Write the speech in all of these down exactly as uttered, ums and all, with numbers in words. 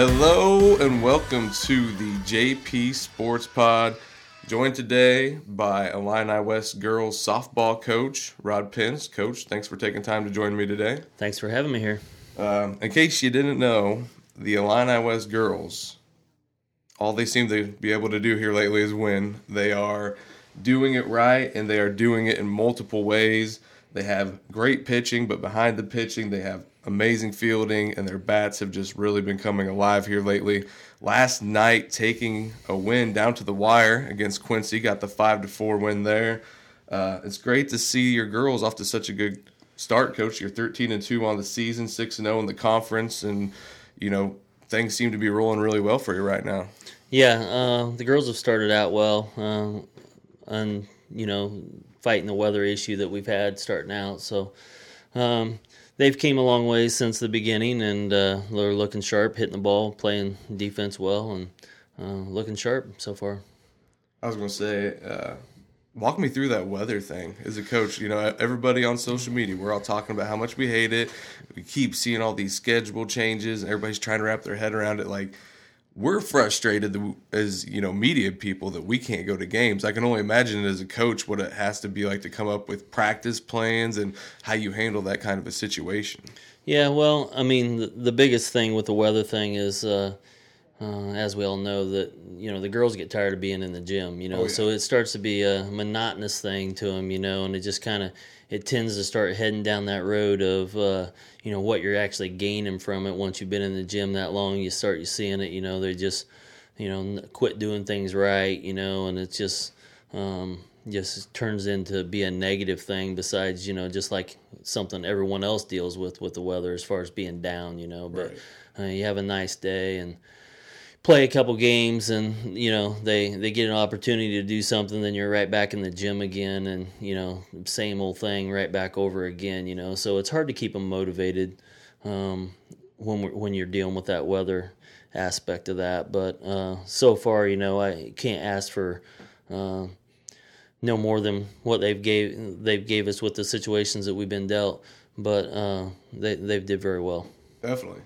Hello and welcome to the J P Sports Pod, joined today by Illini West girls softball coach Rod Pence. Coach, thanks for taking time to join me today. Thanks for having me here. Um, in case you didn't know, the Illini West girls, all they seem to be able to do here lately is win. They are doing it right, and they are doing it in multiple ways. They have great pitching, but behind the pitching, they have amazing fielding, and their bats have just really been coming alive here lately. Last night, taking a win down to the wire against Quincy, got the five to four win there. Uh, it's great to see your girls off to such a good start, Coach. You're thirteen and two on the season, six and zero in the conference, and you know things seem to be rolling really well for you right now. Yeah, uh, the girls have started out well, uh, and you know fighting the weather issue that we've had starting out, so. Um, They've came a long way since the beginning, and uh, they're looking sharp, hitting the ball, playing defense well, and uh, looking sharp so far. I was going to say, uh, walk me through that weather thing as a coach. You know, everybody on social media, we're all talking about how much we hate it. We keep seeing all these schedule changes, and everybody's trying to wrap their head around it. Like, we're frustrated as, you know, media people that we can't go to games. I can only imagine as a coach what it has to be like to come up with practice plans and how you handle that kind of a situation. Yeah, well, I mean, the biggest thing with the weather thing is, uh, uh, as we all know, that, you know, the girls get tired of being in the gym, you know. Oh, yeah. So it starts to be a monotonous thing to them, you know, and it just kind of it tends to start heading down that road of, uh, you know, what you're actually gaining from it. Once you've been in the gym that long, you start seeing it, you know, they just, you know, quit doing things right, you know, and it just um, just turns into be a negative thing besides, you know, just like something everyone else deals with with the weather as far as being down, you know. But right. uh, you have a nice day and play a couple games, and you know they they get an opportunity to do something, then you're right back in the gym again, and you know same old thing right back over again, you know so it's hard to keep them motivated um when we're, when you're dealing with that weather aspect of that. But uh so far, you know I can't ask for uh, no more than what they've gave they've gave us with the situations that we've been dealt, but uh they they've did very well. Definitely.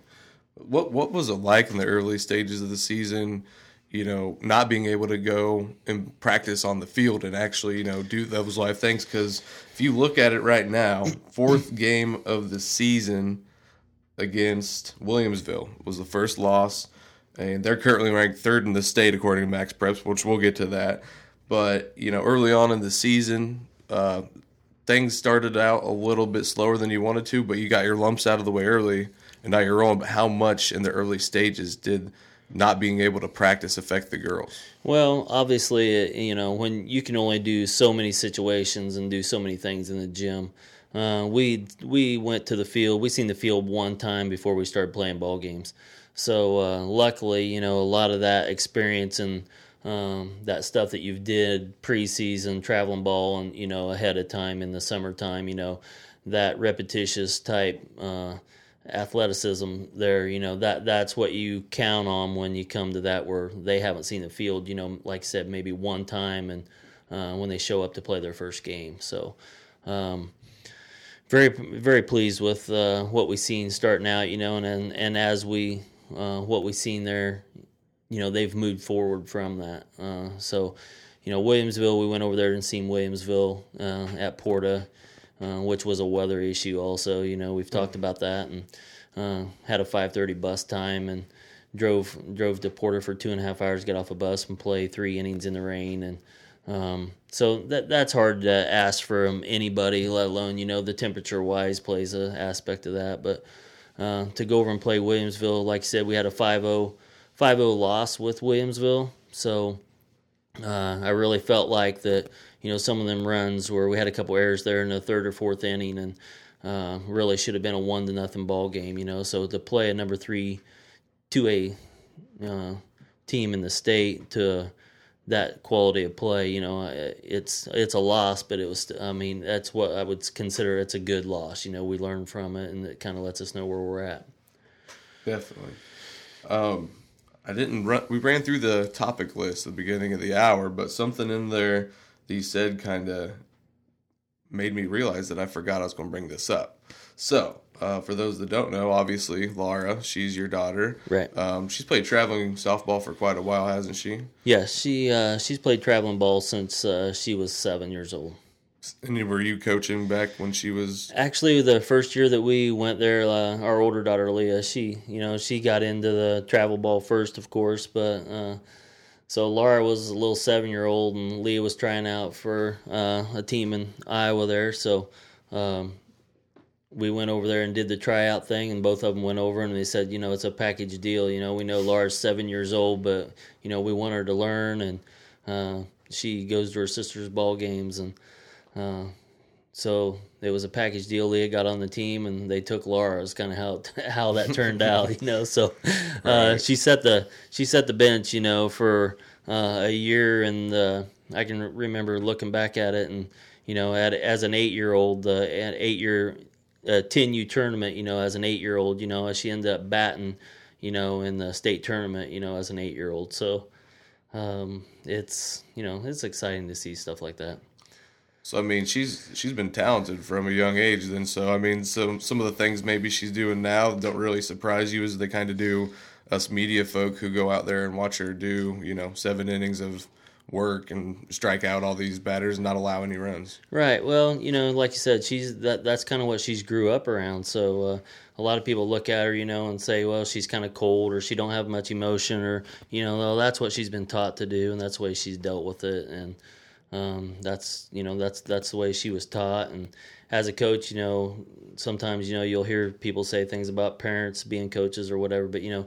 What what was it like in the early stages of the season, you know, not being able to go and practice on the field and actually, you know, do those live things? Because if you look at it right now, fourth game of the season against Williamsville was the first loss, and they're currently ranked third in the state according to Max Preps, which we'll get to that. But, you know, early on in the season, uh, things started out a little bit slower than you wanted to, but you got your lumps out of the way early. And now you're on, but how much in the early stages did not being able to practice affect the girls? Well, obviously, you know, when you can only do so many situations and do so many things in the gym, uh, we we went to the field. We seen the field one time before we started playing ball games. So uh, luckily, you know, a lot of that experience and um, that stuff that you did preseason, traveling ball, and you know, ahead of time in the summertime, you know, that repetitious type. Uh, athleticism there, you know, that that's what you count on when you come to that where they haven't seen the field, you know, like I said, maybe one time, and uh, when they show up to play their first game. So um, very, very pleased with uh, what we've seen starting out, you know, and, and, and as we, uh, what we've seen there, you know, they've moved forward from that. Uh, so, you know, Williamsville, we went over there and seen Williamsville uh, at Porta. Uh, which was a weather issue also. You know, we've talked about that, and uh, had a five thirty bus time and drove drove to Porter for two and a half hours, got off a bus and play three innings in the rain. And um, so that that's hard to ask from anybody, let alone, you know, the temperature-wise plays an aspect of that. But uh, to go over and play Williamsville, like I said, we had a five oh loss with Williamsville. So uh, I really felt like that. You know, some of them runs where we had a couple errors there in the third or fourth inning, and uh, really should have been a one to nothing ball game. You know, so to play a number three, two A uh, team in the state to that quality of play, you know, it's it's a loss, but it was. I mean, that's what I would consider it's a good loss. You know, we learned from it, and it kind of lets us know where we're at. Definitely. Um, I didn't run. We ran through the topic list at the beginning of the hour, but something in there. He said kind of made me realize that I forgot I was going to bring this up. So Uh, for those that don't know, obviously, Laura, she's your daughter. Right. Um, she's played traveling softball for quite a while, hasn't she? Yeah, she uh, she's played traveling ball since uh, she was seven years old. And were you coaching back when she was? Actually, the first year that we went there, uh, our older daughter, Leah, she you know she got into the travel ball first, of course. But uh, so Laura was a little seven-year-old, and Leah was trying out for uh, a team in Iowa there. So um, we went over there and did the tryout thing, and both of them went over, and they said, you know, it's a package deal. You know, we know Laura's seven years old, but, you know, we want her to learn, and uh, she goes to her sister's ball games, and Uh, so it was a package deal. Leah got on the team, and they took Laura. Is kind of how it, how that turned out, you know. So uh, right. she set the she set the bench, you know, for uh, a year, and uh, I can remember looking back at it, and you know, at, as an eight year old, uh, at eight year uh, ten U tournament, you know, as an eight year old, you know, she ended up batting, you know, in the state tournament, you know, as an eight year old. So um, it's you know, it's exciting to see stuff like that. So, I mean, she's she's been talented from a young age then. So, I mean, some some of the things maybe she's doing now don't really surprise you as they kind of do us media folk who go out there and watch her do, you know, seven innings of work and strike out all these batters and not allow any runs. Right. Well, you know, like you said, she's that that's kind of what she's grew up around. So uh, a lot of people look at her, you know, and say, well, she's kind of cold or she don't have much emotion or, you know, well, that's what she's been taught to do and that's the way she's dealt with it. And Um, that's, you know, that's, that's the way she was taught. And as a coach, you know, sometimes, you know, you'll hear people say things about parents being coaches or whatever, but, you know,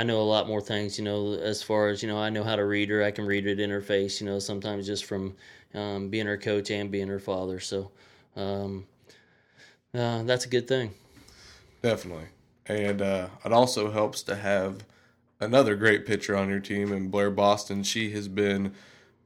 I know a lot more things, you know, as far as, you know, I know how to read her, I can read it in her face, you know, sometimes just from, um, being her coach and being her father. So, um, uh, that's a good thing. Definitely. And, uh, it also helps to have another great pitcher on your team in Blair Boston. She has been,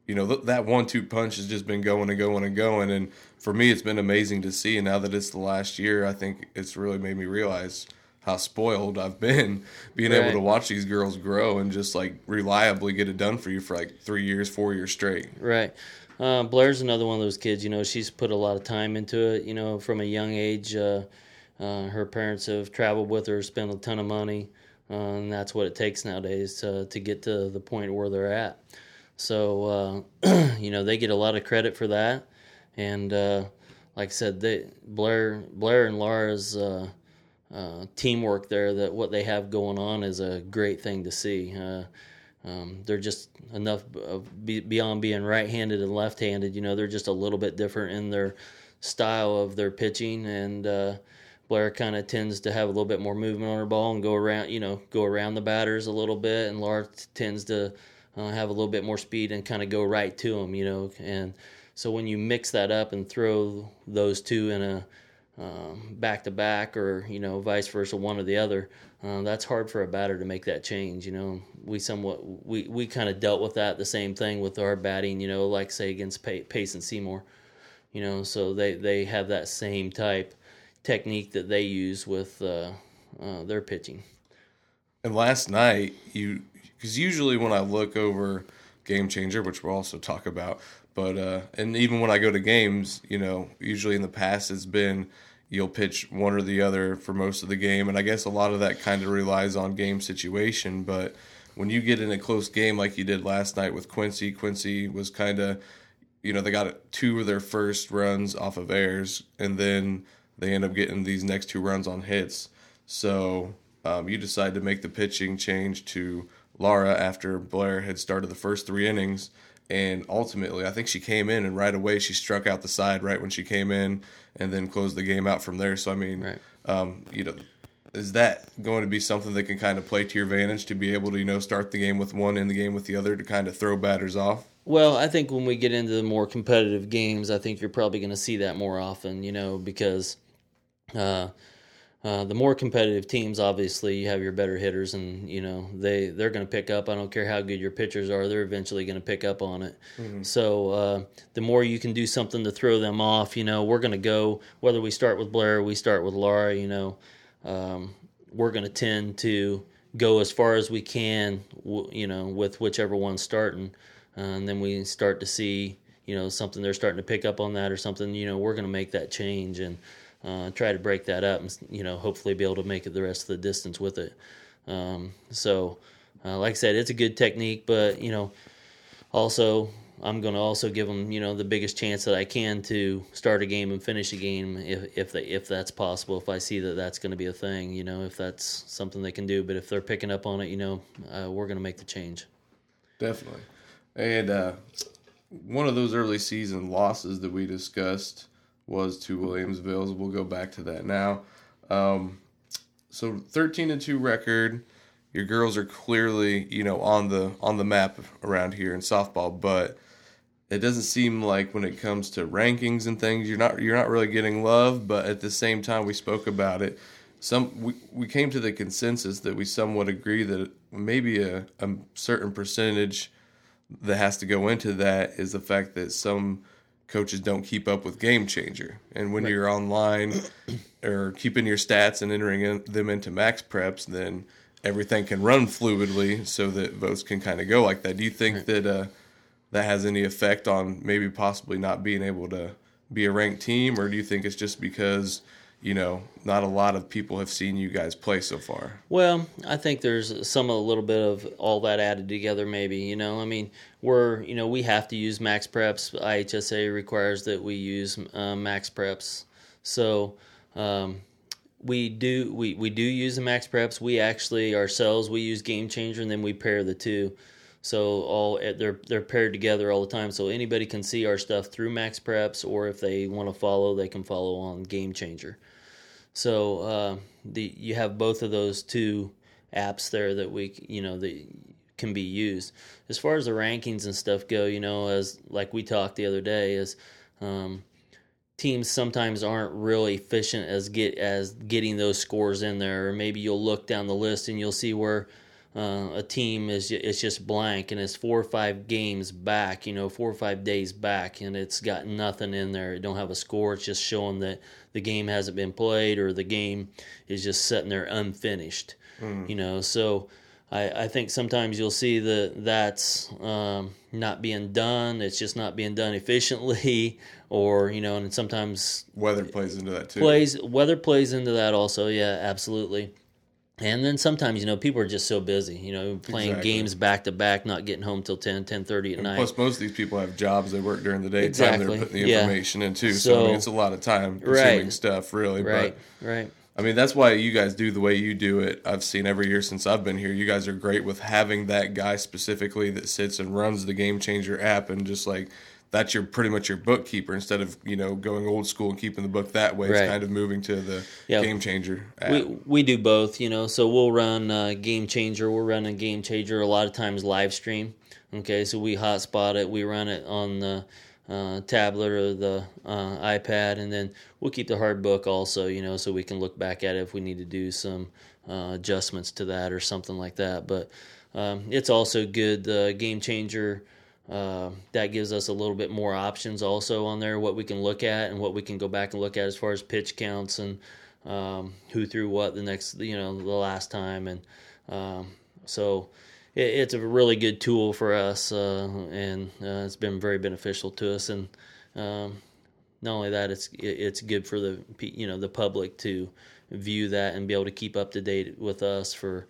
you know, that one two punch has just been going and going and going. And for me, it's been amazing to see. And now that it's the last year, I think it's really made me realize how spoiled I've been being right. able to watch these girls grow and just, like, reliably get it done for you for, like, three years, four years straight. Right. Uh, Blair's another one of those kids, you know, she's put a lot of time into it, you know, from a young age. Uh, uh, her parents have traveled with her, spent a ton of money, uh, and that's what it takes nowadays to, to get to the point where they're at. So, uh, you know, they get a lot of credit for that. And uh, like I said, they, Blair Blair and Laura's uh, uh, teamwork there, that what they have going on is a great thing to see. Uh, um, they're just enough of be, beyond being right-handed and left-handed. You know, they're just a little bit different in their style of their pitching. And uh, Blair kind of tends to have a little bit more movement on her ball and go around, you know, go around the batters a little bit. And Laura t- tends to... Uh, have a little bit more speed and kind of go right to them, you know. And so when you mix that up and throw those two in a um, back-to-back or, you know, vice versa, one or the other, uh, that's hard for a batter to make that change, you know. We somewhat we, we kind of dealt with that, the same thing with our batting, you know, like, say, against Pace and Seymour, you know. So they, they have that same type technique that they use with uh, uh, their pitching. And last night you – because usually when I look over Game Changer, which we'll also talk about, but uh, and even when I go to games, you know, usually in the past it's been you'll pitch one or the other for most of the game, and I guess a lot of that kind of relies on game situation. But when you get in a close game like you did last night with Quincy, Quincy was kind of, you know, they got two of their first runs off of errors, and then they end up getting these next two runs on hits. So um, you decide to make the pitching change to Laura after Blair had started the first three innings, and ultimately I think she came in and right away she struck out the side right when she came in and then closed the game out from there. So I mean, right. um, you know, is that going to be something that can kind of play to your advantage to be able to, you know, start the game with one and the game with the other to kind of throw batters off? Well, I think when we get into the more competitive games, I think you're probably going to see that more often, you know, because uh, – Uh, the more competitive teams, obviously, you have your better hitters, and you know they they're going to pick up. I don't care how good your pitchers are; they're eventually going to pick up on it. Mm-hmm. So uh, the more you can do something to throw them off, you know, we're going to go whether we start with Blair or we start with Laura. You know, um, we're going to tend to go as far as we can, w- you know, with whichever one's starting, uh, and then we start to see, you know, something they're starting to pick up on that or something. You know, we're going to make that change and. uh, try to break that up and, you know, hopefully be able to make it the rest of the distance with it. Um, so, uh, like I said, it's a good technique, but, you know, also I'm going to also give them, you know, the biggest chance that I can to start a game and finish a game if if, they, if that's possible, if I see that that's going to be a thing, you know, if that's something they can do. But if they're picking up on it, you know, uh, we're going to make the change. Definitely. And uh, one of those early season losses that we discussed was to Williamsville. We'll go back to that now. Um, so thirteen and two record. Your girls are clearly, you know, on the on the map around here in softball, but it doesn't seem like when it comes to rankings and things, you're not you're not really getting love. But at the same time, we spoke about it. Some we, we came to the consensus that we somewhat agree that maybe a, a certain percentage that has to go into that is the fact that some coaches don't keep up with Game Changer. And when right. you're online or keeping your stats and entering in, them into Max Preps, then everything can run fluidly so that votes can kind of go like that. Do you think right. that uh, that has any effect on maybe possibly not being able to be a ranked team? Or do you think it's just because, you know, not a lot of people have seen you guys play so far? Well, I think there's some a little bit of all that added together maybe, you know. I mean, we're, you know, we have to use Max Preps. I H S A requires that we use uh, Max Preps. So um, we do we, we do use the Max Preps. We actually ourselves, we use Game Changer, and then we pair the two. So all they're they're paired together all the time. So anybody can see our stuff through Max Preps, or if they want to follow, they can follow on Game Changer. So uh, the you have both of those two apps there that we you know that can be used. As far as the rankings and stuff go, you know, as like we talked the other day, is um, teams sometimes aren't really efficient as get as getting those scores in there. Or maybe you'll look down the list and you'll see where. Uh, a team is it's just blank and it's four or five games back, you know, four or five days back, and it's got nothing in there. It don't have a score. It's just showing that the game hasn't been played, or the game is just sitting there unfinished, mm. you know. So I, I think sometimes you'll see that that's um, not being done. It's just not being done efficiently, or, you know, and sometimes weather plays into that too. Plays weather plays into that also. Yeah, absolutely. And then sometimes, you know, people are just so busy, you know, playing exactly. games back-to-back, not getting home till ten, ten thirty at and night. Plus, most of these people have jobs. They work during the day. Exactly. They're putting the yeah. information in, too. So, so I mean, it's a lot of time consuming right. stuff, really. Right, but, right. I mean, that's why you guys do the way you do it. I've seen every year since I've been here, you guys are great with having that guy specifically that sits and runs the Game Changer app and just, like, that's your pretty much your bookkeeper instead of, you know, going old school and keeping the book that way. Right. It's kind of moving to the yeah. Game Changer app. We, we do both, you know. So we'll run uh, Game Changer. We're running Game Changer a lot of times live stream. Okay, so we hotspot it. We run it on the uh, tablet or the uh, iPad, and then we'll keep the hard book also, you know, so we can look back at it if we need to do some uh, adjustments to that or something like that. But um, it's also good, the Game Changer. Uh, that gives us a little bit more options also on there, what we can look at and what we can go back and look at as far as pitch counts and um, who threw what the next, you know, the last time. And um, so it, it's a really good tool for us, uh, and uh, it's been very beneficial to us. And um, not only that, it's it, it's good for the, you know, the public to view that and be able to keep up to date with us for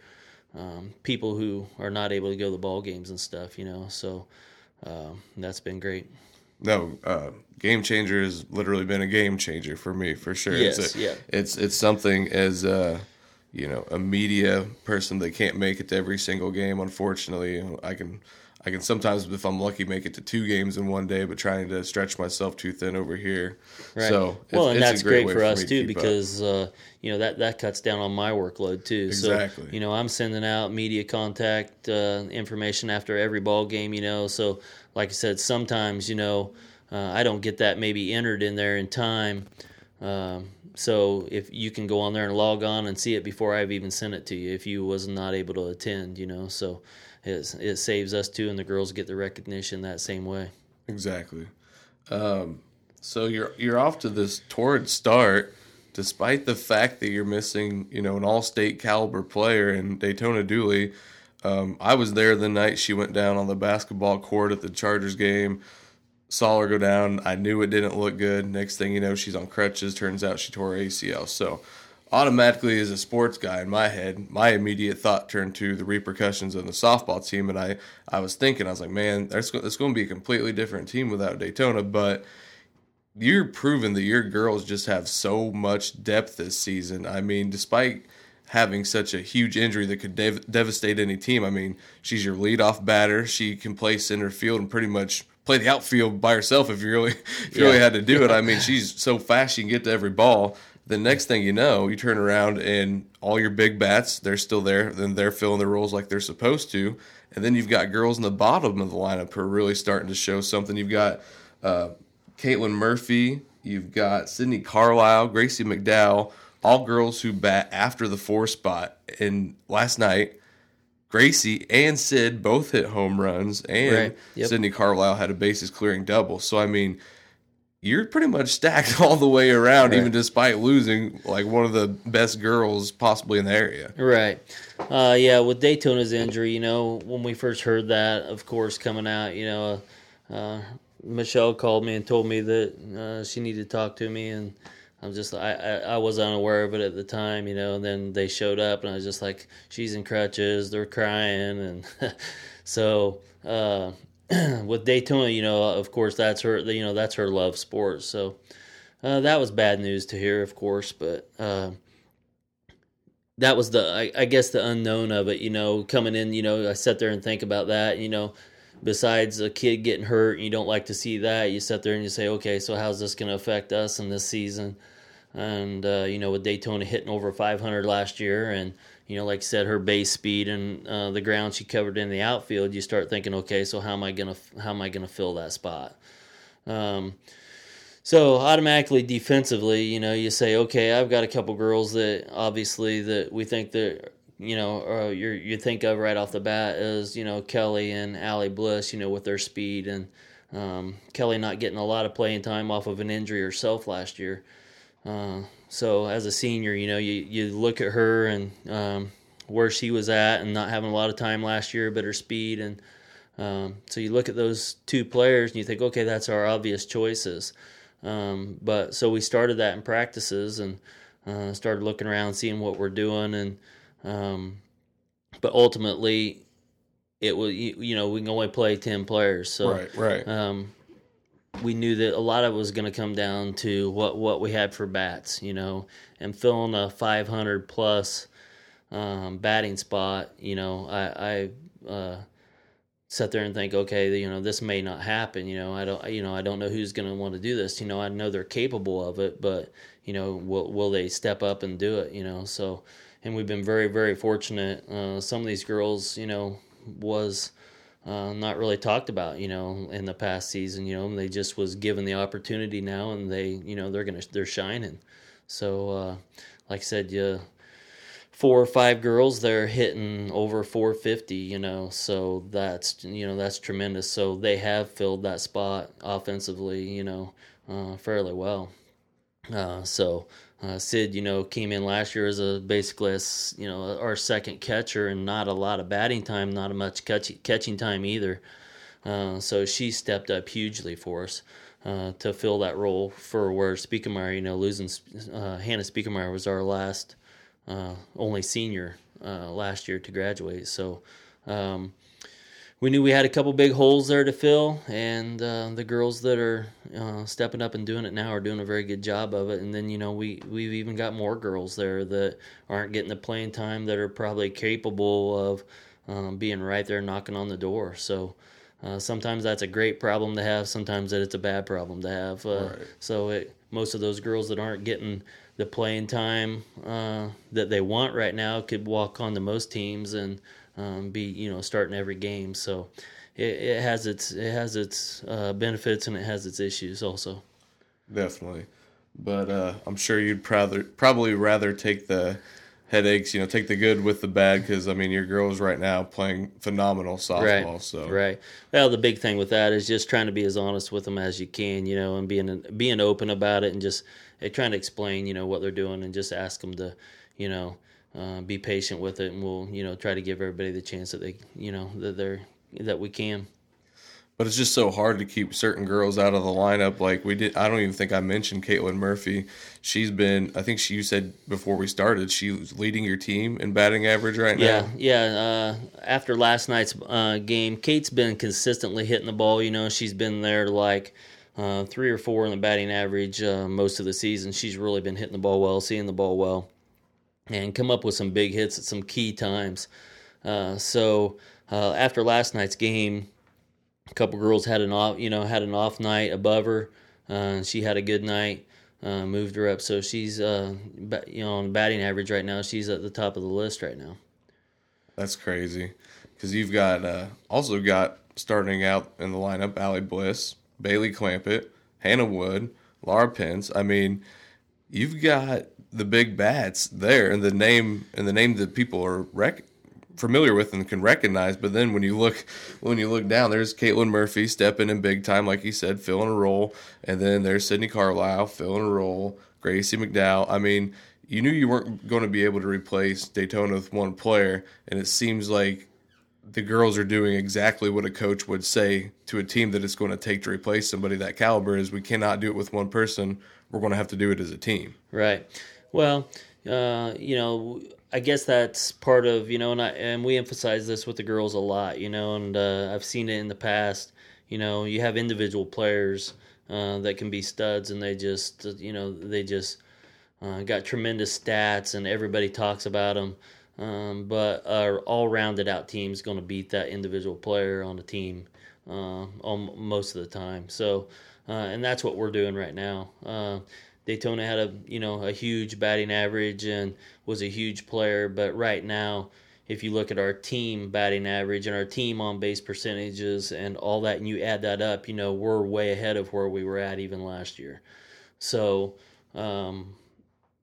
um, people who are not able to go to the ball games and stuff, you know, so. Um, that's been great. No, uh, Game Changer has literally been a game changer for me, for sure. Yes, it's a, yeah. It's it's something as a, you know, a media person that can't make it to every single game. Unfortunately, I can I can sometimes, if I'm lucky, make it to two games in one day, but trying to stretch myself too thin over here. Right. So it's, well, and it's that's a great, great for us too, because uh, you know that, that cuts down on my workload too. Exactly. So, you know, I'm sending out media contact uh, information after every ball game. You know, so like I said, sometimes you know uh, I don't get that maybe entered in there in time. Um, so if you can go on there and log on and see it before I've even sent it to you, if you was not able to attend, you know, so. It's, it saves us, too, and the girls get the recognition that same way. Exactly. Um, so you're you're off to this torrid start, despite the fact that you're missing, you know, an all-state caliber player in Daytona Dooley. Um, I was there the night she went down on the basketball court at the Chargers game. saw her go down. I knew it didn't look good. Next thing you know, she's on crutches. Turns out she tore her A C L. So automatically, as a sports guy in my head, my immediate thought turned to the repercussions of the softball team. And I, I was thinking, I was like, man, that's, that's going to be a completely different team without Daytona. But you're proving that your girls just have so much depth this season. I mean, despite having such a huge injury that could dev- devastate any team, I mean, she's your leadoff batter. She can play center field and pretty much play the outfield by herself if you really, if you yeah. really had to do it. I mean, she's so fast she can get to every ball. The next thing you know, you turn around and all your big bats, they're still there. Then they're filling their roles like they're supposed to. And then you've got girls in the bottom of the lineup who are really starting to show something. You've got uh, Caitlin Murphy. You've got Sydney Carlisle, Gracie McDowell, all girls who bat after the four spot. And last night, Gracie and Sid both hit home runs, and right. yep. Sydney Carlisle had a bases-clearing double. So, I mean, you're pretty much stacked all the way around, right. even despite losing, like, one of the best girls possibly in the area. Right. Uh, yeah, with Daytona's injury, you know, when we first heard that, of course, coming out, you know, uh, uh, Michelle called me and told me that uh, she needed to talk to me, and I'm just, I, I, I was unaware of it at the time, you know, and then they showed up, and I was just like, she's in crutches, they're crying, and so uh, with Daytona, you know, of course, that's her, you know, that's her love sport, so uh, that was bad news to hear, of course, but uh, that was the, I, I guess, the unknown of it, you know, coming in, you know, I sat there and think about that, you know, besides a kid getting hurt, and you don't like to see that, you sit there and you say, okay, so how's this going to affect us in this season? And, uh, you know, with Daytona hitting over five hundred last year and, you know, like I said, her base speed and uh, the ground she covered in the outfield, you start thinking, okay, so how am I going to how am I going to fill that spot? Um, so automatically defensively, you know, you say, okay, I've got a couple girls that obviously that we think that, you know, or you you think of right off the bat is, you know, Kelly and Allie Bliss, you know, with their speed and um, Kelly not getting a lot of playing time off of an injury herself last year. Uh, so as a senior, you know, you, you look at her and um, where she was at and not having a lot of time last year, but her speed. And um, so you look at those two players and you think, okay, that's our obvious choices. Um, but so we started that in practices and uh, started looking around, seeing what we're doing. And Um, but ultimately, it was you, you know we can only play ten players, so right, right. Um, we knew that a lot of it was going to come down to what, what we had for bats, you know, and filling a five hundred plus um, batting spot. You know, I, I uh, sat there and think, okay, you know, this may not happen. You know, I don't, you know, I don't know who's going to want to do this. You know, I know they're capable of it, but you know, will will they step up and do it? You know, so. And we've been very, very fortunate. Uh, some of these girls, you know, was uh, not really talked about, you know, in the past season. You know, and they just was given the opportunity now, and they, you know, they're gonna they're shining. So, uh, like I said, yeah, four or five girls they're hitting over four fifty. You know, so that's you know that's tremendous. So they have filled that spot offensively, you know, uh, fairly well. Uh, so. Uh, Sid, you know, came in last year as a basically, a, you know, our second catcher and not a lot of batting time, not a much catch, catching time either. Uh, so she stepped up hugely for us uh, to fill that role for where Spiekermeier, you know, losing uh, Hannah Spiekermeier was our last uh, only senior uh, last year to graduate. So um, we knew we had a couple big holes there to fill, and uh, the girls that are Uh, stepping up and doing it now are doing a very good job of it. And then, you know, we, we've even got more girls there that aren't getting the playing time that are probably capable of um, being right there knocking on the door. So uh, sometimes that's a great problem to have. Sometimes that it's a bad problem to have. Uh, right. So it, most of those girls that aren't getting the playing time uh, that they want right now could walk on to most teams and um, be, you know, starting every game. So It, it has its it has its uh, benefits and it has its issues also. Definitely, but uh, I'm sure you'd probably probably rather take the headaches, you know, take the good with the bad, because I mean your girls right now playing phenomenal softball. Right. So right. Well, the big thing with that is just trying to be as honest with them as you can, you know, and being being open about it, and just trying to explain, you know, what they're doing, and just ask them to, you know, uh, be patient with it, and we'll you know try to give everybody the chance that they you know that they're. that we can. But it's just so hard to keep certain girls out of the lineup. Like we did, I don't even think I mentioned Caitlin Murphy. She's been, I think she, you said before we started, she was leading your team in batting average right yeah, now. Yeah, yeah. Uh, after last night's uh, game, Kate's been consistently hitting the ball. You know, she's been there like uh, three or four in the batting average uh, most of the season. She's really been hitting the ball well, seeing the ball well, and come up with some big hits at some key times. Uh, so uh, after last night's game, a couple girls had an off, you know, had an off night above her. Uh, she had a good night, uh, moved her up. So she's, uh, ba- you know, on batting average right now, she's at the top of the list right now. That's crazy, because you've got uh, also got starting out in the lineup Allie Bliss, Bailey Clampett, Hannah Wood, Laura Pence. I mean, you've got the big bats there, and the name and the name that people are recognizing. Familiar with and can recognize, but then when you look when you look down, there's Caitlin Murphy stepping in big time, like you said, filling a role, and then there's Sydney Carlisle filling a role, Gracie McDowell. I mean, you knew you weren't going to be able to replace Daytona with one player, and it seems like the girls are doing exactly what a coach would say to a team that it's going to take to replace somebody that caliber is, we cannot do it with one person. We're going to have to do it as a team. Right. Well, uh, you know, I guess that's part of, you know, and I, and we emphasize this with the girls a lot, you know, and uh, I've seen it in the past. You know, you have individual players uh, that can be studs, and they just, you know, they just uh, got tremendous stats, and everybody talks about them. Um, but an all-rounded-out team is going to beat that individual player on a team uh, most of the time. So, uh, and that's what we're doing right now. Uh, Daytona had a you know a huge batting average and was a huge player, but right now, if you look at our team batting average and our team on base percentages and all that, and you add that up, you know we're way ahead of where we were at even last year. So um,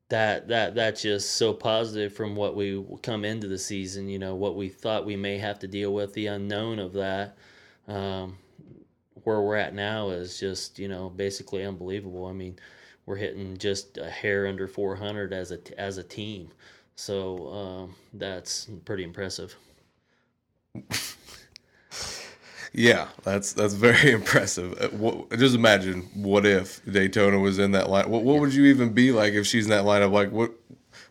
that that that's just so positive from what we come into the season. You know what we thought we may have to deal with, the unknown of that. Um, where we're at now is just you know basically unbelievable. I mean. We're hitting just a hair under four hundred as a as a team, so um, that's pretty impressive. Yeah, that's that's very impressive. What, just imagine what if Daytona was in that line. What, what yeah. would you even be like if she's in that lineup? Like, what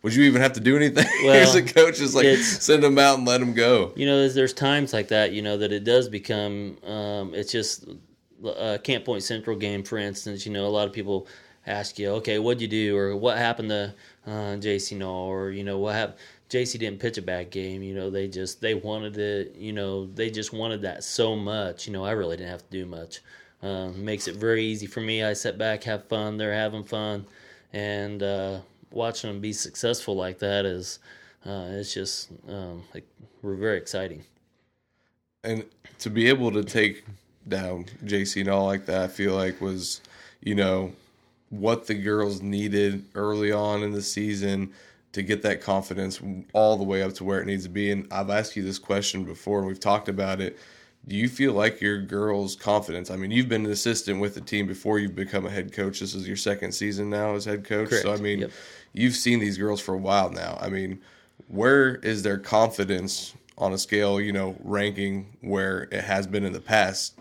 would you even have to do anything? Well, as a coach, is like send them out and let them go. You know, there's, there's times like that. You know that it does become. Um, it's just uh, Camp Point Central game, for instance. You know, a lot of people ask you, okay, what'd you do, or what happened to uh, J C. Nall, or you know what happened? J C didn't pitch a bad game. You know, they just they wanted it. You know, they just wanted that so much. You know, I really didn't have to do much. Uh, makes it very easy for me. I sit back, have fun. They're having fun, and uh, watching them be successful like that is, uh, it's just um, like, we're very exciting. And to be able to take down J C. Nall like that, I feel like was, you know. what the girls needed early on in the season to get that confidence all the way up to where it needs to be. And I've asked you this question before, and we've talked about it. Do you feel like your girls' confidence? I mean, you've been an assistant with the team before you've become a head coach. This is your second season now as head coach. Correct. So, I mean, yep. You've seen these girls for a while now. I mean, where is their confidence on a scale, you know, ranking where it has been in the past?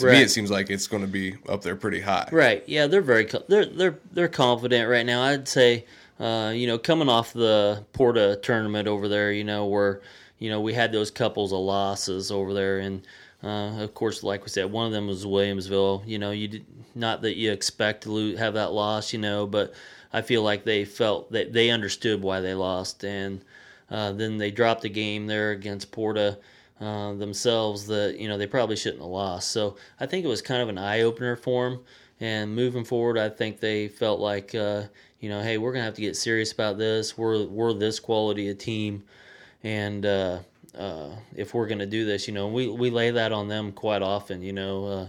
To right. me, it seems like it's going to be up there pretty high. Right? Yeah, they're very they're they're they're confident right now. I'd say, uh, you know, coming off the Porta tournament over there, you know, where you know we had those couples of losses over there, and uh, of course, like we said, one of them was Williamsville. You know, you did, not that you expect to lose, have that loss, you know, but I feel like they felt that they understood why they lost, and uh, then they dropped a game there against Porta. Uh, themselves that you know they probably shouldn't have lost. So I think it was kind of an eye opener for them. And moving forward, I think they felt like uh, you know, hey, we're gonna have to get serious about this. We're we're this quality of team, and uh, uh, if we're gonna do this, you know, we we lay that on them quite often. You know, uh,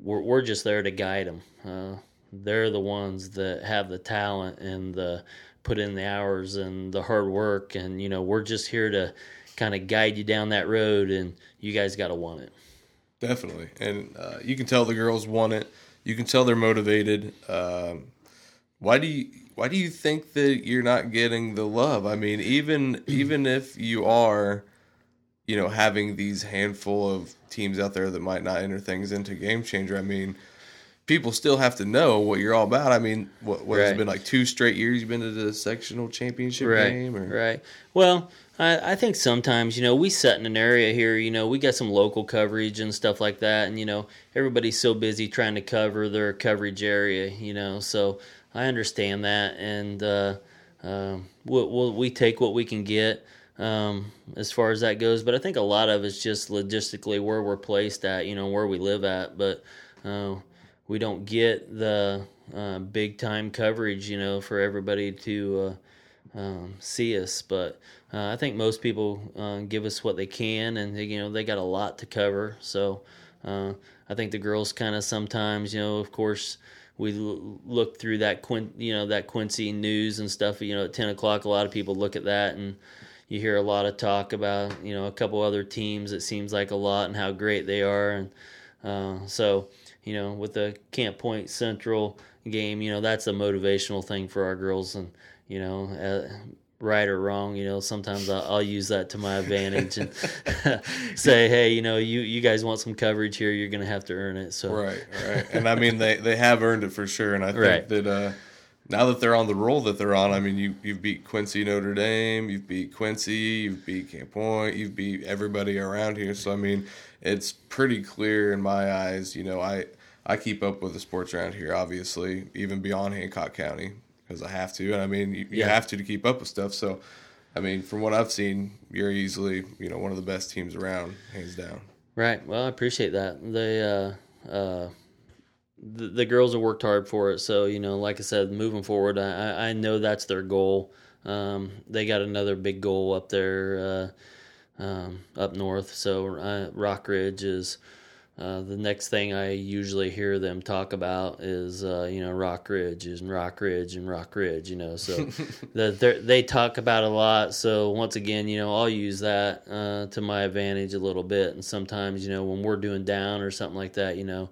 we're we're just there to guide them. Uh, they're the ones that have the talent and the put in the hours and the hard work, and you know, we're just here to kind of guide you down that road, and you guys got to want it. Definitely. And uh, you can tell the girls want it. You can tell they're motivated. Um, why do you why do you think that you're not getting the love? I mean, even even if you are, you know, having these handful of teams out there that might not enter things into Game Changer, I mean, people still have to know what you're all about. I mean, what, what right. has it been like two straight years you've been to the sectional championship right. game? Or? Right. Well, I, I think sometimes, you know, we set in an area here, you know, we got some local coverage and stuff like that. And, you know, everybody's so busy trying to cover their coverage area, you know, so I understand that. And uh, uh, we'll, we'll, we take what we can get. Um, as far as that goes, but I think a lot of it's just logistically where we're placed at, you know, where we live at, but uh, we don't get the uh, big time coverage, you know, for everybody to uh, um, see us. But uh, I think most people uh, give us what they can, and they, you know, they got a lot to cover. So uh, I think the girls kind of sometimes, you know, of course, we look through that Quin, you know, that Quincy news and stuff. You know, at ten o'clock, a lot of people look at that and. You hear a lot of talk about, you know, a couple other teams, it seems like a lot, and how great they are. And uh, so, you know, with the Camp Point Central game, you know, that's a motivational thing for our girls. And, you know, uh, right or wrong, you know, sometimes I'll, I'll use that to my advantage and say, hey, you know, you, you guys want some coverage here, you're going to have to earn it. So Right, right. And, I mean, they, they have earned it for sure. And I think right. that uh, – now that they're on the roll that they're on, I mean, you, you've beat Quincy, Notre Dame, you've beat Quincy, you've beat Camp Point, you've beat everybody around here. So, I mean, it's pretty clear in my eyes. You know, I, I keep up with the sports around here, obviously, even beyond Hancock County, because I have to. And, I mean, you, you yeah. have to to keep up with stuff. So, I mean, from what I've seen, you're easily, you know, one of the best teams around, hands down. Right. Well, I appreciate that. They uh, – uh... The, the girls have worked hard for it, so, you know, like I said, moving forward, I, I know that's their goal. Um, they got another big goal up there, uh, um, up north, so uh, Rock Ridge is uh, the next thing I usually hear them talk about is, uh, you know, Rock Ridge and Rock Ridge and Rock Ridge, you know, so the, they talk about a lot, so once again, you know, I'll use that uh, to my advantage a little bit, and sometimes, you know, when we're doing down or something like that, you know,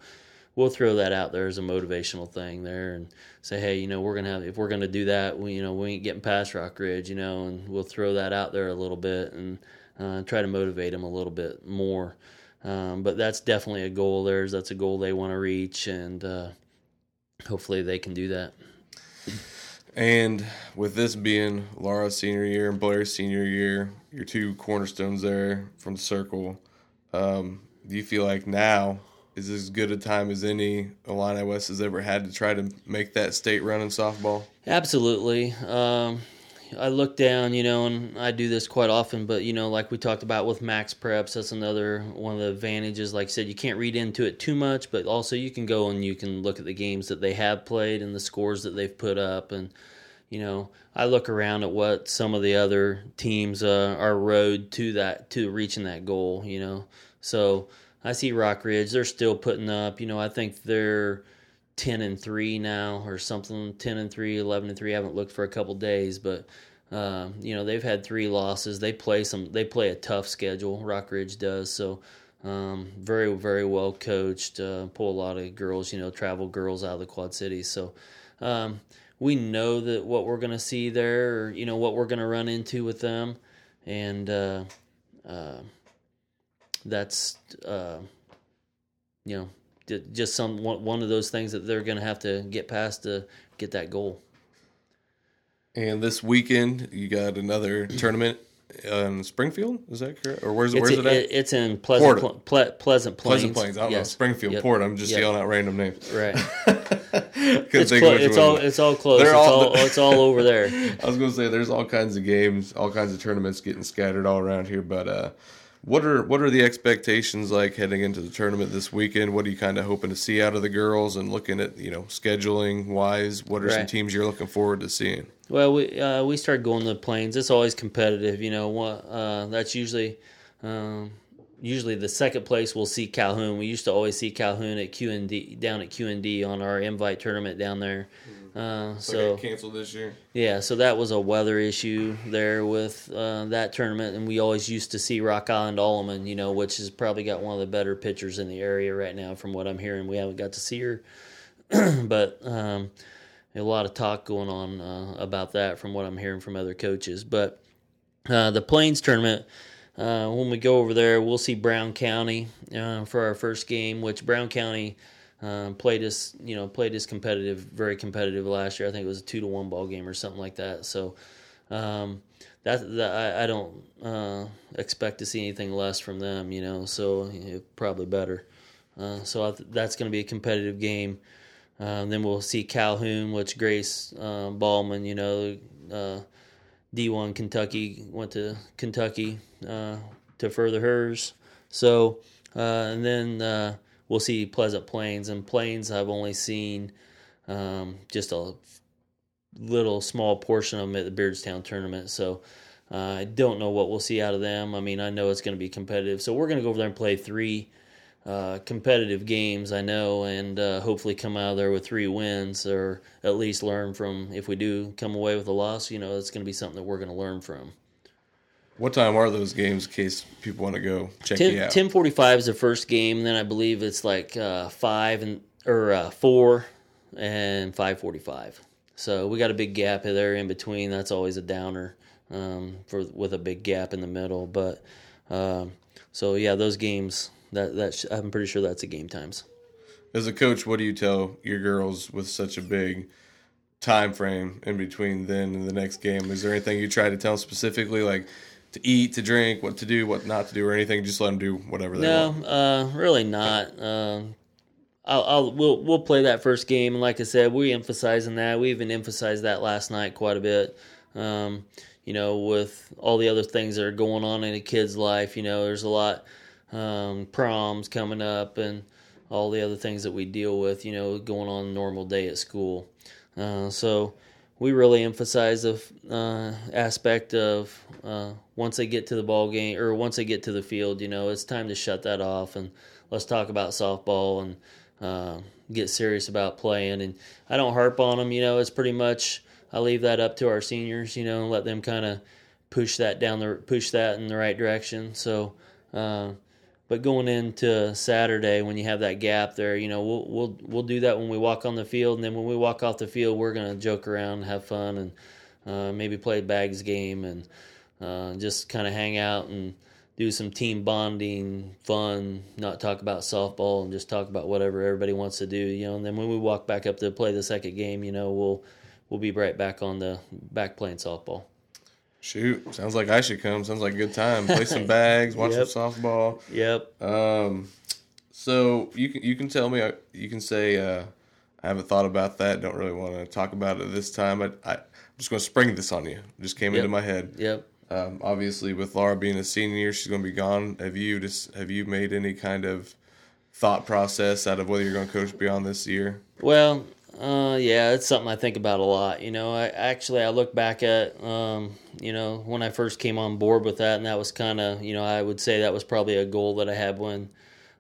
we'll throw that out there as a motivational thing there and say, hey, you know, we're going to have, if we're going to do that, we, you know, we ain't getting past Rock Ridge, you know, and we'll throw that out there a little bit and uh, try to motivate them a little bit more. Um, but that's definitely a goal of theirs. That's a goal they want to reach, and uh, hopefully they can do that. And with this being Laura's senior year and Blair's senior year, your two cornerstones there from the circle, um, do you feel like now is as good a time as any Illini West has ever had to try to make that state run in softball? Absolutely. Um, I look down, you know, and I do this quite often, but, you know, like we talked about with Max Preps, that's another one of the advantages. Like I said, you can't read into it too much, but also you can go and you can look at the games that they have played and the scores that they've put up. And, you know, I look around at what some of the other teams uh, are road to that, to reaching that goal, you know. So I see Rock Ridge, they're still putting up, you know, I think they're ten and three now or something, ten and three, eleven and three. I haven't looked for a couple days, but, uh, you know, they've had three losses. They play some, they play a tough schedule, Rock Ridge does. So, um, very, very well coached, uh, pull a lot of girls, you know, travel girls out of the Quad Cities. So, um, we know that what we're going to see there, or, you know, what we're going to run into with them. And, uh, uh, that's, uh, you know, just some one of those things that they're going to have to get past to get that goal. And this weekend, you got another tournament in Springfield, is that correct? Or where's, where's it, it at? It's in Pleasant, Pl- Ple- Pleasant Plains. Pleasant Plains, I don't yes. know, Springfield, yep. Porta. I'm just yep. yelling out random names. Right. it's, cl- it's, all, it's all close. It's all, all, it's all over there. I was going to say, there's all kinds of games, all kinds of tournaments getting scattered all around here, but uh What are what are the expectations like heading into the tournament this weekend? What are you kind of hoping to see out of the girls, and looking at, you know, scheduling wise? What are right. some teams you're looking forward to seeing? Well, we uh, we start going to the Plains. It's always competitive, you know. Uh, that's usually um, usually the second place we'll see Calhoun. We used to always see Calhoun at Q and D down at Q and D on our invite tournament down there. Uh, it's so like canceled this year. Yeah, so that was a weather issue there with uh, that tournament, and we always used to see Rock Island Alleman, you know, which has probably got one of the better pitchers in the area right now, from what I'm hearing. We haven't got to see her, but um, a lot of talk going on uh, about that from what I'm hearing from other coaches. But uh, the Plains tournament, Uh, when we go over there, we'll see Brown County uh, for our first game, which Brown County um, played us, you know, played us competitive, very competitive last year. I think it was a two to one ball game or something like that. So um, that, that I, I don't uh, expect to see anything less from them, you know. So yeah, probably better. Uh, so I th- that's going to be a competitive game. Uh, then we'll see Calhoun, which Grace uh, Ballman, you know. Uh, D one Kentucky, went to Kentucky uh, to further hers. So, uh, and then uh, we'll see Pleasant Plains. And Plains I've only seen um, just a little small portion of them at the Beardstown tournament. So uh, I don't know what we'll see out of them. I mean, I know it's going to be competitive. So we're going to go over there and play three uh, competitive games, I know, and uh, hopefully come out of there with three wins, or at least learn from, if we do come away with a loss, you know, it's going to be something that we're going to learn from. What time are those games in case people want to go check ten, you out? ten forty-five is the first game, then I believe it's like uh, five and or uh, four and five forty-five. So we got a big gap there in between. That's always a downer um, for with a big gap in the middle. But um, so, yeah, those games... That that I'm pretty sure that's the game times. As a coach, what do you tell your girls with such a big time frame in between then and the next game? Is there anything you try to tell them specifically, like to eat, to drink, what to do, what not to do, or anything? Just let them do whatever they no, want. No, uh, really not. Uh, I'll, I'll we'll we'll play that first game, and like I said, we emphasizing that. We even emphasized that last night quite a bit. Um, you know, with all the other things that are going on in a kid's life, you know, there's a lot. Um, proms coming up and all the other things that we deal with, you know, going on a normal day at school. Uh, so we really emphasize the uh, aspect of uh, once they get to the ball game or once they get to the field, you know, it's time to shut that off and let's talk about softball and uh, get serious about playing. And I don't harp on them, you know, it's pretty much I leave that up to our seniors, you know, and let them kind of push that down the push that in the right direction. So. Uh, But going into Saturday, when you have that gap there, you know, we'll we'll we'll do that when we walk on the field, and then when we walk off the field, we're gonna joke around, have fun, and uh, maybe play a bags game, and uh, just kind of hang out and do some team bonding, fun. Not talk about softball and just talk about whatever everybody wants to do, you know. And then when we walk back up to play the second game, you know, we'll we'll be right back on the back playing softball. Shoot, sounds like I should come. Sounds like a good time. Play some bags, watch yep. some softball. Yep. Um, so you can you can tell me, you can say, uh, I haven't thought about that, don't really want to talk about it this time. I, I, I'm just going to spring this on you. It just came yep. into my head. Yep. Um, obviously, with Laura being a senior, she's going to be gone. Have you just have you made any kind of thought process out of whether you're going to coach beyond this year? Well, Uh, yeah, it's something I think about a lot. You know, I actually, I look back at, um, you know, when I first came on board with that, and that was kind of, you know, I would say that was probably a goal that I had when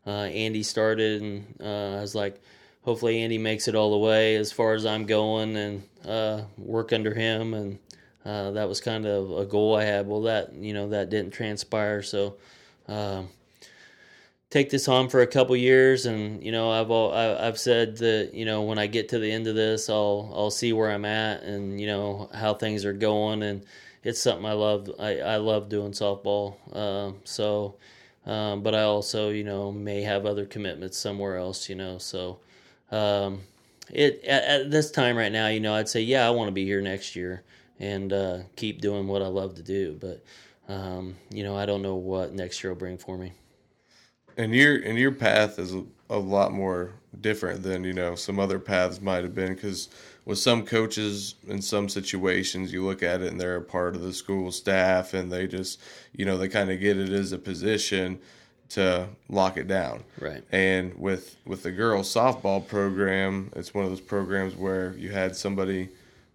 uh, Andy started, and uh, I was like, hopefully Andy makes it all the way as far as I'm going and uh, work under him, and uh, that was kind of a goal I had. Well, that, you know, that didn't transpire, so... Uh, take this on for a couple years, and you know I've all, I've said that you know when I get to the end of this, I'll I'll see where I'm at and you know how things are going, and it's something I love. I, I love doing softball, uh, so um, but I also you know may have other commitments somewhere else, you know. So um, it at, at this time right now, you know I'd say yeah I want to be here next year and uh, keep doing what I love to do, but um, you know I don't know what next year will bring for me. And your and your path is a lot more different than you know some other paths might have been, because with some coaches in some situations you look at it and they're a part of the school staff and they just you know they kind of get it as a position to lock it down. Right. And with with the girls softball program, it's one of those programs where you had somebody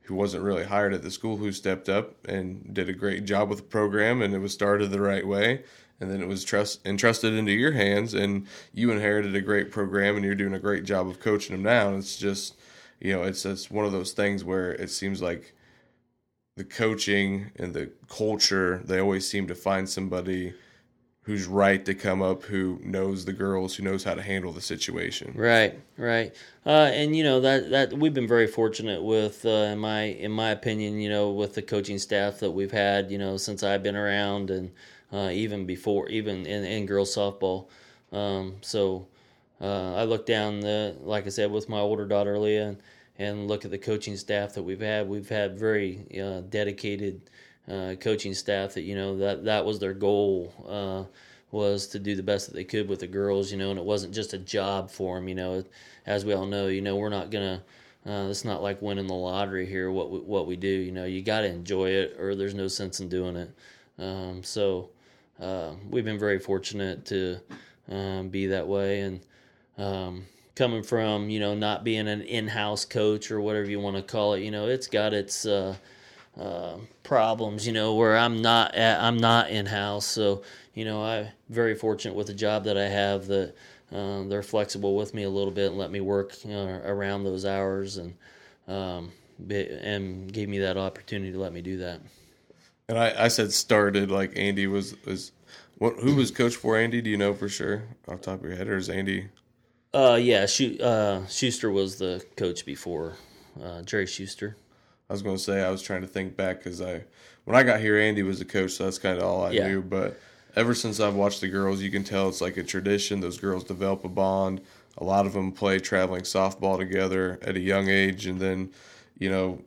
who wasn't really hired at the school who stepped up and did a great job with the program, and it was started the right way. And then it was trust, entrusted into your hands, and you inherited a great program, and you're doing a great job of coaching them now. And it's just, you know, it's it's one of those things where it seems like the coaching and the culture, they always seem to find somebody who's right to come up, who knows the girls, who knows how to handle the situation. Right, right. Uh, and, you know, that, that we've been very fortunate with, uh, in my in my opinion, you know, with the coaching staff that we've had, you know, since I've been around, and uh, even before, even in, in girls softball. Um, so uh, I look down, the, like I said, with my older daughter Leah, and, and look at the coaching staff that we've had. We've had very uh, dedicated uh, coaching staff that, you know, that, that was their goal, uh, was to do the best that they could with the girls, you know, and it wasn't just a job for them, you know. As we all know, you know, we're not going to, Uh, it's not like winning the lottery here, what we, what we do. You know, you got to enjoy it or there's no sense in doing it. Um, so uh, we've been very fortunate to um, be that way. And um, coming from, you know, not being an in-house coach or whatever you want to call it, you know, it's got its uh, uh, problems, you know, where I'm not at, I'm not in-house. So, you know, I'm very fortunate with the job that I have that, Um, they're flexible with me a little bit and let me work, you know, around those hours, and um, and gave me that opportunity to let me do that. And I, I said started, like Andy was, was what, who was coach for Andy? Do you know for sure off the top of your head, or is Andy? Uh, yeah, Sh- uh, Schuster was the coach before, uh, Jerry Schuster. I was going to say, I was trying to think back because I, when I got here, Andy was the coach, so that's kind of all I yeah. knew, but... Ever since I've watched the girls, you can tell it's like a tradition. Those girls develop a bond. A lot of them play traveling softball together at a young age, and then, you know,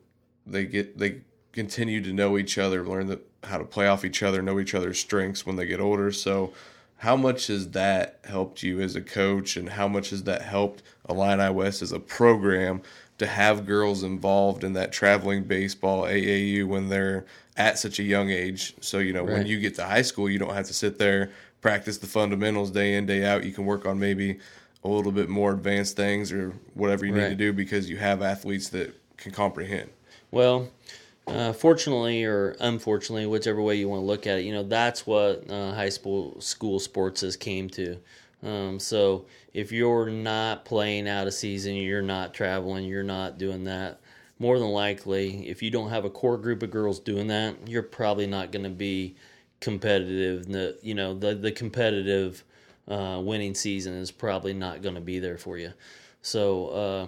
they get they continue to know each other, learn the, how to play off each other, know each other's strengths when they get older. So how much has that helped you as a coach, and how much has that helped Illini West as a program to have girls involved in that traveling baseball A A U when they're at such a young age? So, you know, right. when you get to high school, you don't have to sit there, practice the fundamentals day in, day out. You can work on maybe a little bit more advanced things or whatever you right. need to do because you have athletes that can comprehend. Well, uh, fortunately or unfortunately, whichever way you want to look at it, you know, that's what uh, high school school sports has came to. Um, so if you're not playing out of season, you're not traveling, you're not doing that, more than likely, if you don't have a core group of girls doing that, you're probably not going to be competitive. The, you know, the, the competitive uh, winning season is probably not going to be there for you. So uh,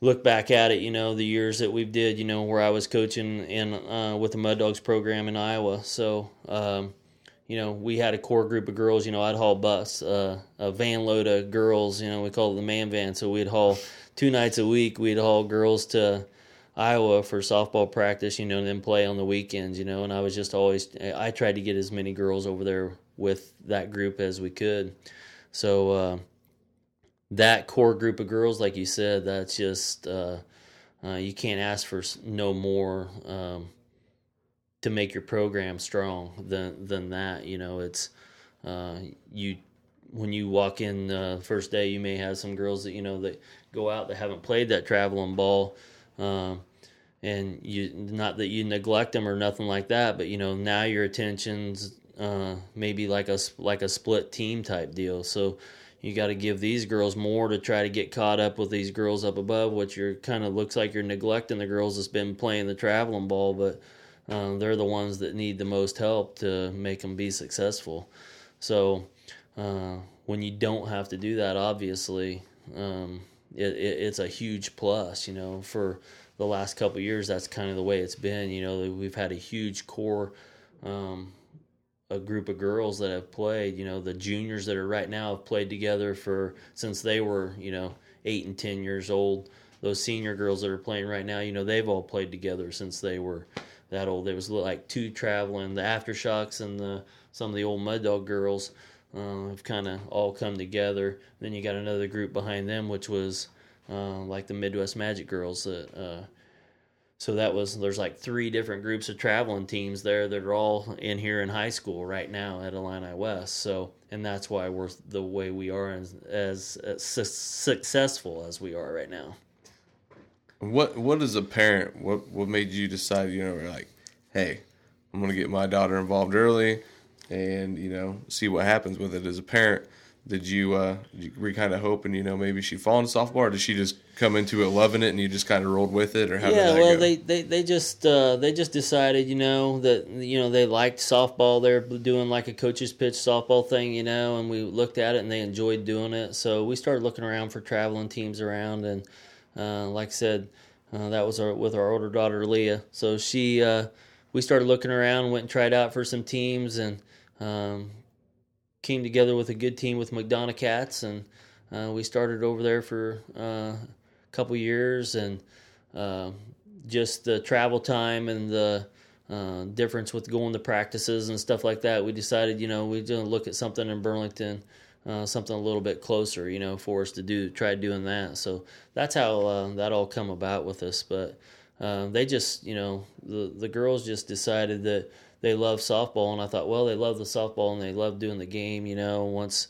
look back at it, you know, the years that we've did, you know, where I was coaching in uh, with the Mud Dogs program in Iowa. So, um, you know, we had a core group of girls. You know, I'd haul bus, uh, a van load of girls. You know, we called it the man van. So we'd haul two nights a week. We'd haul girls to Iowa for softball practice, you know, and then play on the weekends, you know. And I was just always – I tried to get as many girls over there with that group as we could. So uh, that core group of girls, like you said, that's just uh, – uh, you can't ask for no more um, – to make your program strong than than that. You know, it's uh you when you walk in the uh, first day, you may have some girls that, you know, that go out that haven't played that traveling ball, um and you, not that you neglect them or nothing like that, but, you know, now your attention's uh maybe like a like a split team type deal. So you got to give these girls more to try to get caught up with these girls up above, which you're kind of looks like you're neglecting the girls that's been playing the traveling ball, but Um, they're the ones that need the most help to make them be successful. So uh, when you don't have to do that, obviously, um, it, it, it's a huge plus. You know, for the last couple of years, that's kind of the way it's been. You know, we've had a huge core, um, a group of girls that have played. You know, the juniors that are right now have played together for since they were, you know, eight and ten years old. Those senior girls that are playing right now, you know, they've all played together since they were that old. There was like two traveling, the Aftershocks and the some of the old Mud Dog girls uh, have kind of all come together. Then you got another group behind them, which was uh, like the Midwest Magic girls. That uh, so that was there's like three different groups of traveling teams there that are all in here in high school right now at Illini West. So and that's why we're the way we are as as, as su- successful as we are right now. What what is a parent? What what made you decide, you know, like, hey, I'm going to get my daughter involved early and, you know, see what happens with it as a parent? Did you, uh, did you were you kind of hoping, you know, maybe she'd fall into softball, or did she just come into it loving it and you just kind of rolled with it, or how yeah, did that well, go? They, they, they just uh, they just decided, you know, that, you know, they liked softball. They're doing like a coach's pitch softball thing, you know, and we looked at it and they enjoyed doing it. So we started looking around for traveling teams around, and Uh, like I said, uh, that was our, with our older daughter Leah. So she, uh, we started looking around, went and tried out for some teams, and um, came together with a good team with McDonough Cats, and uh, we started over there for uh, a couple years, and uh, just the travel time and the uh, difference with going to practices and stuff like that, we decided, you know, we're going to look at something in Burlington, uh, something a little bit closer, you know, for us to do, try doing that. So that's how uh, that all come about with us. But uh, they just, you know, the, the girls just decided that they love softball, and I thought, well, they love the softball and they love doing the game, you know. Once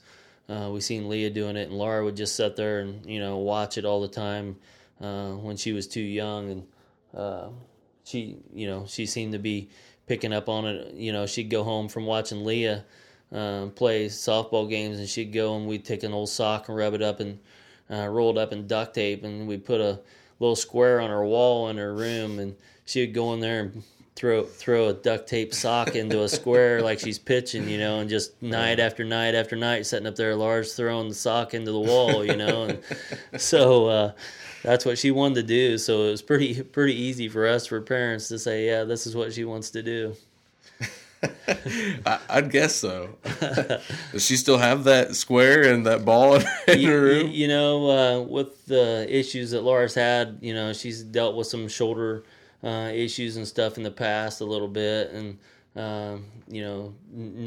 uh, we seen Leah doing it, and Laura would just sit there and, you know, watch it all the time uh, when she was too young, and uh, she, you know, she seemed to be picking up on it. You know, she'd go home from watching Leah uh, play softball games, and she'd go and we'd take an old sock and rub it up and uh, roll it up in duct tape, and we'd put a little square on her wall in her room, and she would go in there and throw throw a duct tape sock into a square like she's pitching, you know, and just night after night after night sitting up there, Lars throwing the sock into the wall, you know. And so uh, that's what she wanted to do. So it was pretty pretty easy for us, for parents, to say, yeah, this is what she wants to do. I, I'd guess so. Does she still have that square and that ball in, in you, her room? You know, uh, with the issues that Lars had, you know, she's dealt with some shoulder Uh, issues and stuff in the past a little bit, and um, you know,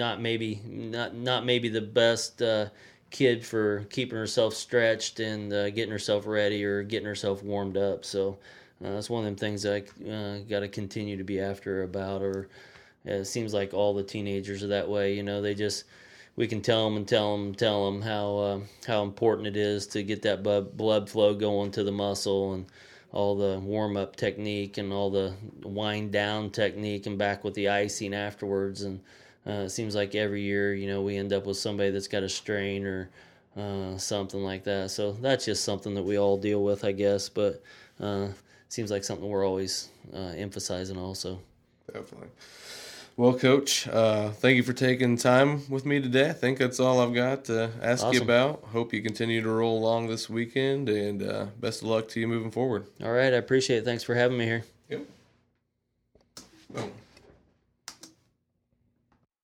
not maybe not not maybe the best uh, kid for keeping herself stretched and uh, getting herself ready or getting herself warmed up. So uh, that's one of them things I uh, got to continue to be after about. Or uh, it seems like all the teenagers are that way. You know, they just we can tell them and tell them tell them how uh, how important it is to get that blood flow going to the muscle, and all the warm-up technique and all the wind-down technique and back with the icing afterwards. And uh, it seems like every year, you know, we end up with somebody that's got a strain or uh, something like that. So that's just something that we all deal with, I guess. But uh, it seems like something we're always uh, emphasizing also. Definitely. Well, Coach, uh, thank you for taking time with me today. I think that's all I've got to ask awesome. you about. Hope you continue to roll along this weekend, and uh, best of luck to you moving forward. All right, I appreciate it. Thanks for having me here. Yep. Oh.